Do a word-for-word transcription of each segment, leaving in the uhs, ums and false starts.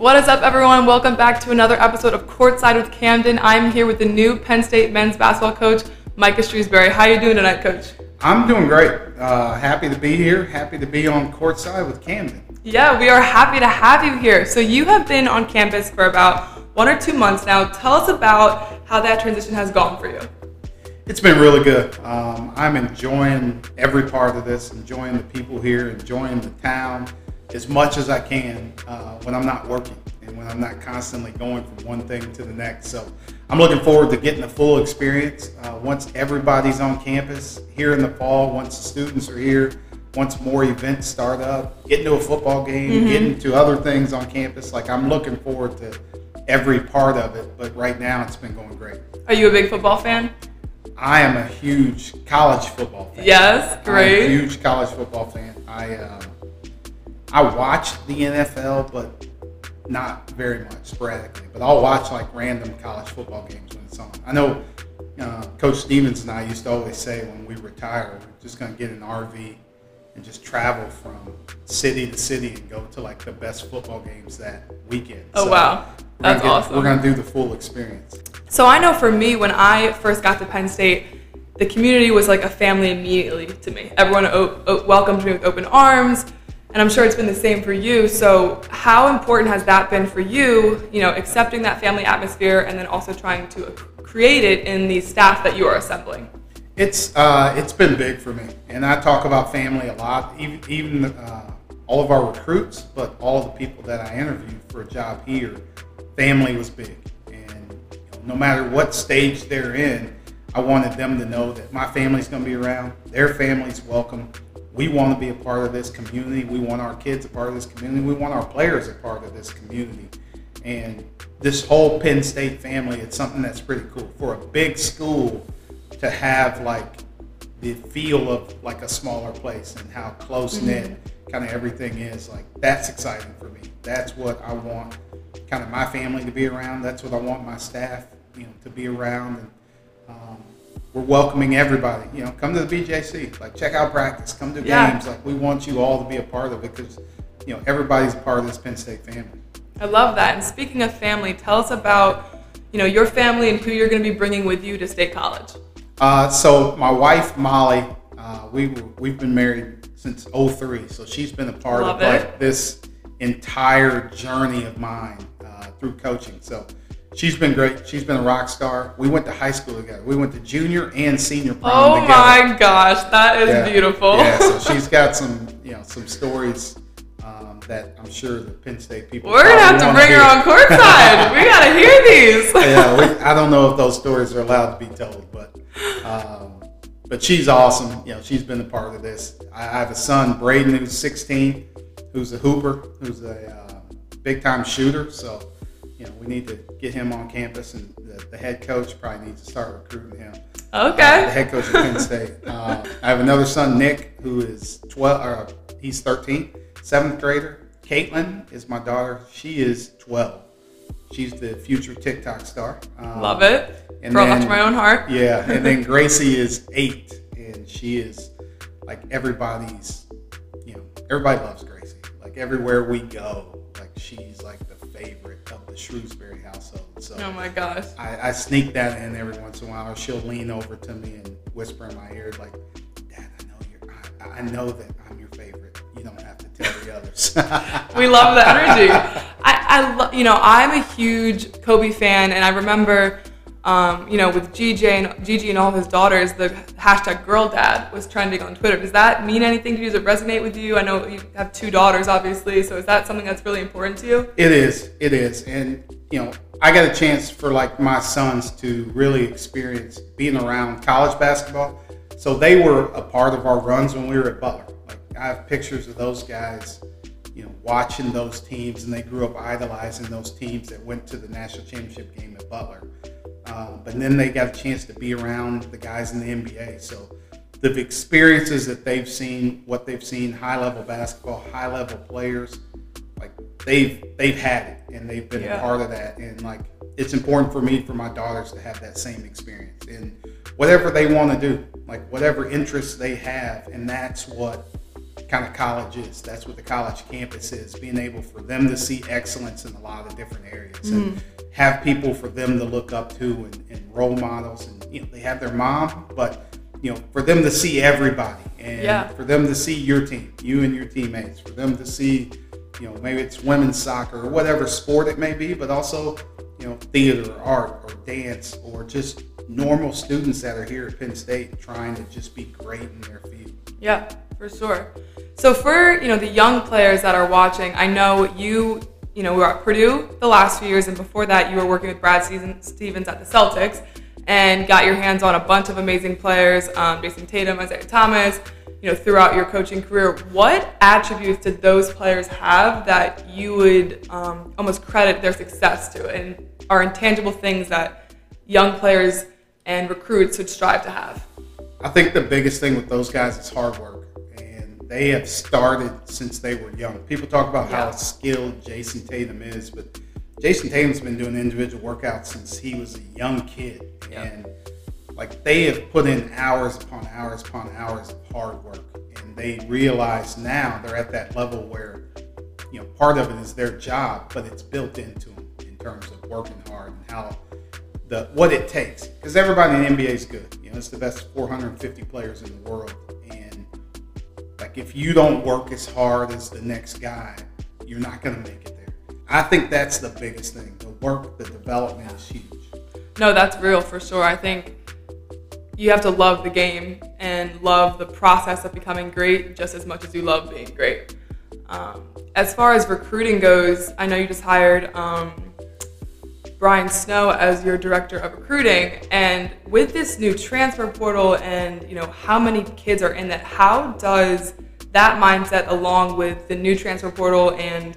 What is up, everyone? Welcome back to another episode of Courtside with Camden. I'm here with the new Penn State men's basketball coach, Micah Shrewsberry. How are you doing tonight, Coach? I'm doing great. Uh, happy to be here. Happy to be on Courtside with Camden. Yeah, we are happy to have you here. So you have been on campus for about one or two months now. Tell us about how that transition has gone for you. It's been really good. Um, I'm enjoying every part of this, enjoying the people here, enjoying the town as much as I can uh, when I'm not working and when I'm not constantly going from one thing to the next. So I'm looking forward to getting the full experience uh, once everybody's on campus here in the fall, once the students are here, once more events start up, getting to a football game, mm-hmm. getting to other things on campus. Like, I'm looking forward to every part of it, but right now it's been going great. Are you a big football fan? I am a huge college football fan. Yes, great. I'm a huge college football fan. I, uh, I watch the N F L, but not very much sporadically. But I'll watch like random college football games when it's on. I know uh, Coach Stevens and I used to always say when we retire, we're just going to get an R V and just travel from city to city and go to like the best football games that weekend. Oh, so wow. That's get, awesome. We're going to do the full experience. So I know for me, when I first got to Penn State, the community was like a family immediately to me. Everyone o- o- welcomed me with open arms. And I'm sure it's been the same for you. So how important has that been for you, you know, accepting that family atmosphere and then also trying to create it in the staff that you are assembling? It's uh, it's been big for me. And I talk about family a lot, even, even uh, all of our recruits, but all the people that I interviewed for a job here, family was big. And you know, no matter what stage they're in, I wanted them to know that my family's gonna be around, their family's welcome. We want to be a part of this community. We want our kids a part of this community. We want our players a part of this community. And this whole Penn State family, it's something that's pretty cool. For a big school to have like the feel of like a smaller place and how close-knit mm-hmm. kind of everything is, like that's exciting for me. That's what I want kind of my family to be around. That's what I want my staff, you know, to be around. And, um, we're welcoming everybody. You know, come to the B J C. Like, check out practice. Come to yeah. games. Like, we want you all to be a part of it because, you know, everybody's a part of this Penn State family. I love that. And speaking of family, tell us about, you know, your family and who you're going to be bringing with you to State College. Uh, so my wife Molly, uh, we were, we've been married since oh three, so she's been a part love of it. Like this entire journey of mine uh, through coaching. So. She's been great. She's been a rock star. We went to high school together. We went to junior and senior prom oh together. Oh my gosh, that is yeah. beautiful. Yeah, so she's got some, you know, some stories um, that I'm sure the Penn State people. We're gonna have to bring her on courtside. We gotta hear these. yeah, we, I don't know if those stories are allowed to be told, but um, but she's awesome. You know, she's been a part of this. I, I have a son, Braden, who's sixteen, who's a hooper, who's a uh, big time shooter. So. You know, we need to get him on campus, and the, the head coach probably needs to start recruiting him. Okay. Uh, the head coach of Penn State. Uh, I have another son, Nick, who is twelve. Or he's thirteen, seventh grader. Caitlin is my daughter. She is twelve. She's the future TikTok star. Um, Love it. And Girl after my own heart. Yeah. And then Gracie is eight, and she is like everybody's. You know, everybody loves Gracie. Like everywhere we go, like she's like the favorite of the Shrewsberry household. So oh my gosh. I, I sneak that in every once in a while. She'll lean over to me and whisper in my ear, like, Dad, I know you're I, I know that I'm your favorite. You don't have to tell the others. We love the energy. I, I lo- you know, I'm a huge Kobe fan, and I remember um, you know, with G J and Gigi and all of his daughters, the hashtag girl dad was trending on Twitter. Does that mean anything to you? Does it resonate with you? I know you have two daughters, obviously. So is that something that's really important to you? It is. It is. And, you know, I got a chance for like my sons to really experience being around college basketball. So they were a part of our runs when we were at Butler. Like, I have pictures of those guys, you know, watching those teams, and they grew up idolizing those teams that went to the national championship game at Butler. Uh, but then they got a chance to be around the guys in the N B A. So the experiences that they've seen, what they've seen, high-level basketball, high-level players, like they've they've had it, and they've been yeah. a part of that. And like it's important for me, for my daughters to have that same experience. And whatever they want to do, like whatever interests they have, and that's what kind of college is. That's what the college campus is, being able for them to see excellence in a lot of different areas mm-hmm. and have people for them to look up to and, and role models. And you know, they have their mom, but you know, for them to see everybody and yeah. for them to see your team, you and your teammates, for them to see, you know, maybe it's women's soccer or whatever sport it may be, but also, you know, theater or art or dance or just normal students that are here at Penn State trying to just be great in their field. Yeah, for sure. So for, you know, the young players that are watching, I know you, you know, were at Purdue the last few years, and before that you were working with Brad Stevens at the Celtics and got your hands on a bunch of amazing players, um, Jayson Tatum, Isaiah Thomas, you know, throughout your coaching career. What attributes did those players have that you would um, almost credit their success to, and are intangible things that young players and recruits would strive to have? I think the biggest thing with those guys is hard work, and they have started since they were young. People talk about yeah. how skilled Jayson Tatum is, but Jayson Tatum's been doing individual workouts since he was a young kid, yeah. and like they have put in hours upon hours upon hours of hard work, and they realize now they're at that level where, you know, part of it is their job, but it's built into them in terms of working hard and how the what it takes, because everybody in the N B A is good. You know, it's the best four hundred fifty players in the world, and like if you don't work as hard as the next guy, you're not going to make it there. I think that's the biggest thing. The work, the development is huge. No, that's real for sure. I think you have to love the game and love the process of becoming great just as much as you love being great. Um, as far as recruiting goes, I know you just hired um, Brian Snow as your director of recruiting, and with this new transfer portal and you know how many kids are in that, how does that mindset along with the new transfer portal and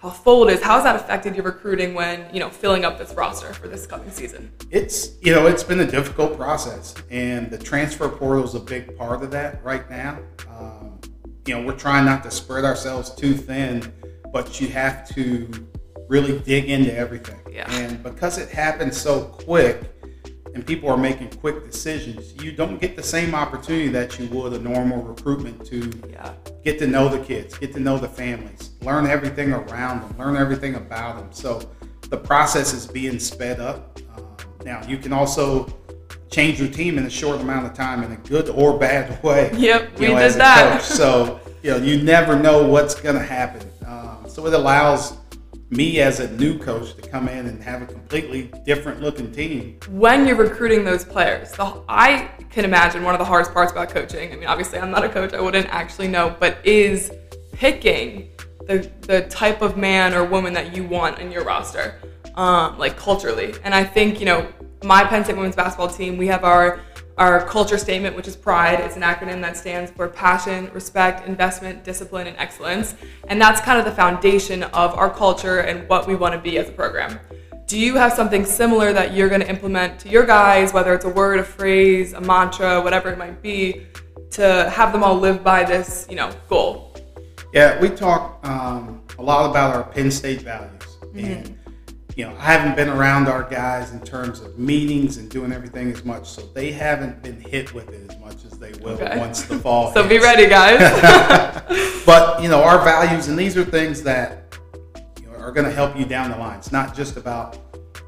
how full it is, how has that affected your recruiting when, you know, filling up this roster for this coming season? It's, you know, it's been a difficult process, and the transfer portal is a big part of that right now. Um, you know, we're trying not to spread ourselves too thin, but you have to really dig into everything. Yeah. And because it happens so quick and people are making quick decisions, you don't get the same opportunity that you would a normal recruitment to yeah. get to know the kids, get to know the families, learn everything around them, learn everything about them. So the process is being sped up. Um, now, you can also change your team in a short amount of time in a good or bad way. Yep, we know, did that. Coach. So, you know, you never know what's going to happen. Um, so it allows me as a new coach to come in and have a completely different looking team. When you're recruiting those players, the, I can imagine one of the hardest parts about coaching, I mean, obviously I'm not a coach, I wouldn't actually know, but is picking the, the type of man or woman that you want in your roster, um, like culturally. And I think, you know, my Penn State women's basketball team, we have our, our culture statement, which is PRIDE. It's an acronym that stands for passion, respect, investment, discipline, and excellence. And that's kind of the foundation of our culture and what we want to be as a program. Do you have something similar that you're going to implement to your guys, whether it's a word, a phrase, a mantra, whatever it might be, to have them all live by this, you know, goal? Yeah, we talk um, a lot about our Penn State values. Mm-hmm. And you know, I haven't been around our guys in terms of meetings and doing everything as much, so they haven't been hit with it as much as they will okay. once the fall So hits. Be ready, guys. But, you know, our values, and these are things that you know, are going to help you down the line. It's not just about,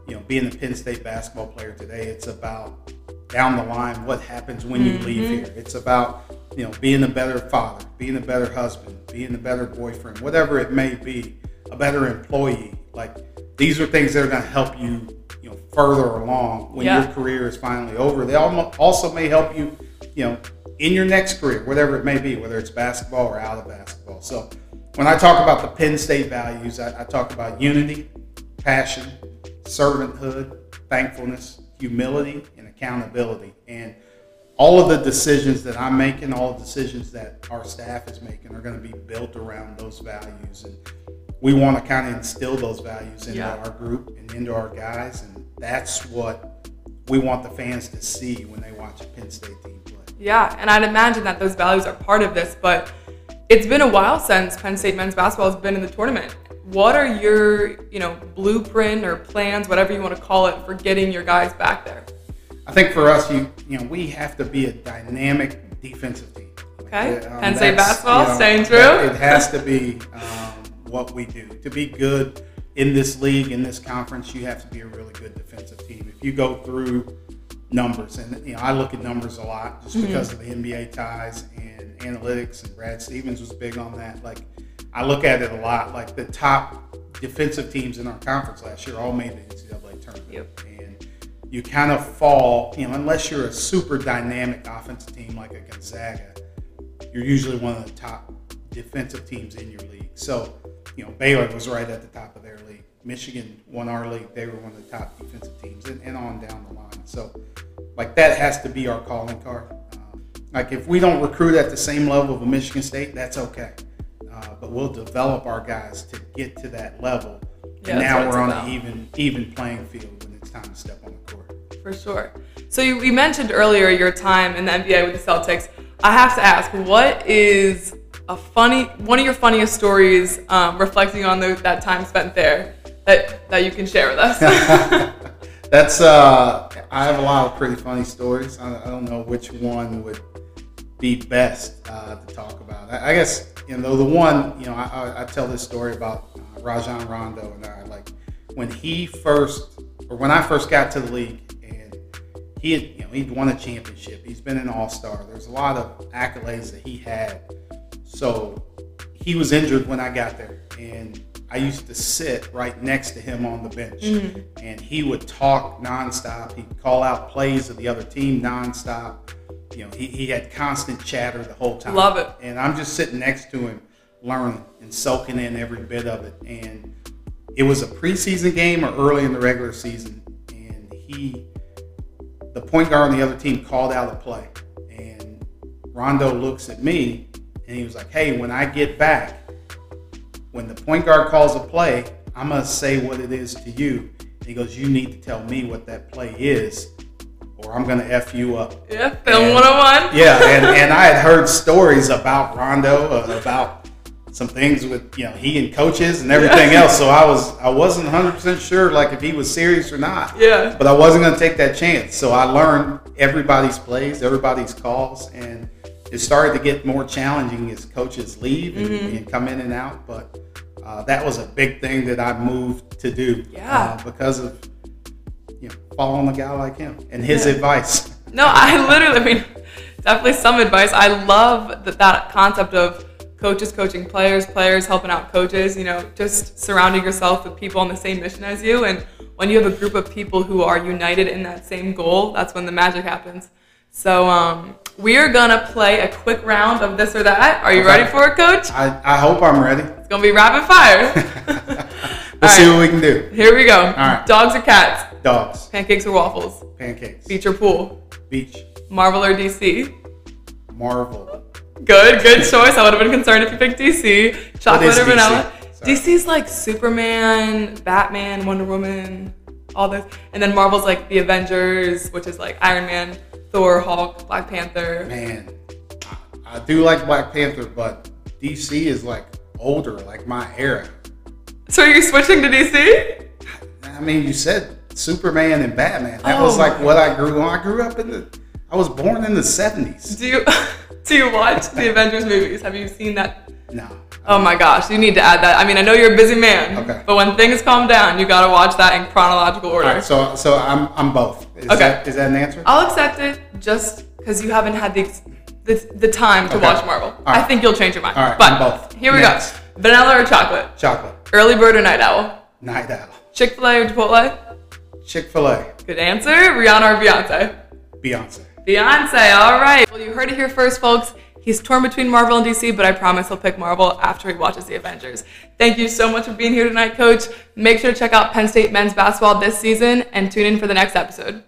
you know, being a Penn State basketball player today. It's about down the line what happens when mm-hmm. you leave here. It's about, you know, being a better father, being a better husband, being a better boyfriend, whatever it may be, a better employee. Like, these are things that are going to help you, you know, further along when yeah. your career is finally over. They also may help you, you know, in your next career, whatever it may be, whether it's basketball or out of basketball. So when I talk about the Penn State values, I, I talk about unity, passion, servanthood, thankfulness, humility, and accountability. And all of the decisions that I'm making, all the decisions that our staff is making are going to be built around those values. And we want to kind of instill those values into yeah. our group and into our guys, and that's what we want the fans to see when they watch a Penn State team play. Yeah, and I'd imagine that those values are part of this, but it's been a while since Penn State men's basketball has been in the tournament. What are your, you know, blueprint or plans, whatever you want to call it, for getting your guys back there? I think for us, you, you know, we have to be a dynamic defensive team. Okay. It, um, Penn State basketball, you know, staying true. It has to be um, what we do. To be good in this league, in this conference, you have to be a really good defensive team. If you go through numbers, and you know, I look at numbers a lot just mm-hmm. because of the N B A ties and analytics, and Brad Stevens was big on that. Like, I look at it a lot. Like, the top defensive teams in our conference last year all made the N C double A tournament. Yep. And you kind of fall, you know, unless you're a super dynamic offensive team like a Gonzaga, you're usually one of the top defensive teams in your league. So, you know, Baylor was right at the top of their league. Michigan won our league. They were one of the top defensive teams, and, and on down the line. So, like, that has to be our calling card. Um, like, if we don't recruit at the same level of a Michigan State, that's okay. Uh, but we'll develop our guys to get to that level. Yeah, and now we're on an even, even playing field when it's time to step on the court. For sure. So you, you mentioned earlier your time in the N B A with the Celtics. I have to ask, what is a funny, one of your funniest stories um, reflecting on the, that time spent there that, that you can share with us? That's, uh, I have a lot of pretty funny stories. I, I don't know which one would be best uh, to talk about. I, I guess, you know, the one, you know, I, I, I tell this story about uh, Rajon Rondo and I, like, when he first, or when I first got to the league, and he had, you know, he'd won a championship. He's been an all-star. There's a lot of accolades that he had. So he was injured when I got there, and I used to sit right next to him on the bench, mm-hmm. and he would talk nonstop. He'd call out plays of the other team nonstop. You know, he, he had constant chatter the whole time. Love it. And I'm just sitting next to him, learning and soaking in every bit of it. And it was a preseason game or early in the regular season, and he, the point guard on the other team, called out a play, and Rondo looks at me, and he was like, "Hey, when I get back, when the point guard calls a play, I'm going to say what it is to you." And he goes, "You need to tell me what that play is, or I'm going to F you up." Yeah, film and, one oh one. Yeah, and, and I had heard stories about Rondo, uh, about some things with, you know, he and coaches and everything yeah. else. So I, was, I wasn't one hundred percent sure, like, if he was serious or not. Yeah. But I wasn't going to take that chance. So I learned everybody's plays, everybody's calls, and it started to get more challenging as coaches leave and, mm-hmm. and come in and out. But uh, that was a big thing that I moved to do yeah. uh, because of, you know, following a guy like him and his yeah. advice. No, I literally, I mean, definitely some advice. I love that, that concept of coaches coaching players, players helping out coaches, you know, just surrounding yourself with people on the same mission as you. And when you have a group of people who are united in that same goal, that's when the magic happens. So um, we're going to play a quick round of this or that. Are you okay. ready for it, Coach? I, I hope I'm ready. It's going to be rapid fire. Let's see right. what we can do. Here we go. All right. Dogs or cats? Dogs. Pancakes or waffles? Pancakes. Beach or pool? Beach. Marvel or D C? Marvel. Good, good choice. I would have been concerned if you picked D C. Chocolate or vanilla? Sorry. D C's like Superman, Batman, Wonder Woman, all those. And then Marvel's like the Avengers, which is like Iron Man, Thor, Hulk, Black Panther. Man, I, I do like Black Panther, but D C is like older, like my era. So you're switching to D C? I mean, you said Superman and Batman. That oh. was like what I grew on. I grew up in the, I was born in the seventies. Do you do you watch the Avengers movies? Have you seen that? No. Oh my gosh, you need to add that. I mean, I know you're a busy man, okay. but when things calm down, you gotta watch that in chronological order. All right, so, so I'm I'm both. Is okay, that, is that an answer? I'll accept it, just because you haven't had the the, the time to okay. watch Marvel. All right. I think you'll change your mind. All right, but I'm both. Here we Next. go. Vanilla or chocolate? Chocolate. Early bird or night owl? Night owl. Chick-fil-A or Chipotle? Chick-fil-A. Good answer. Rihanna or Beyonce? Beyonce. Beyonce. All right. Well, you heard it here first, folks. He's torn between Marvel and D C, but I promise he'll pick Marvel after he watches The Avengers. Thank you so much for being here tonight, Coach. Make sure to check out Penn State men's basketball this season and tune in for the next episode.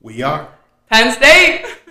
We are Penn State!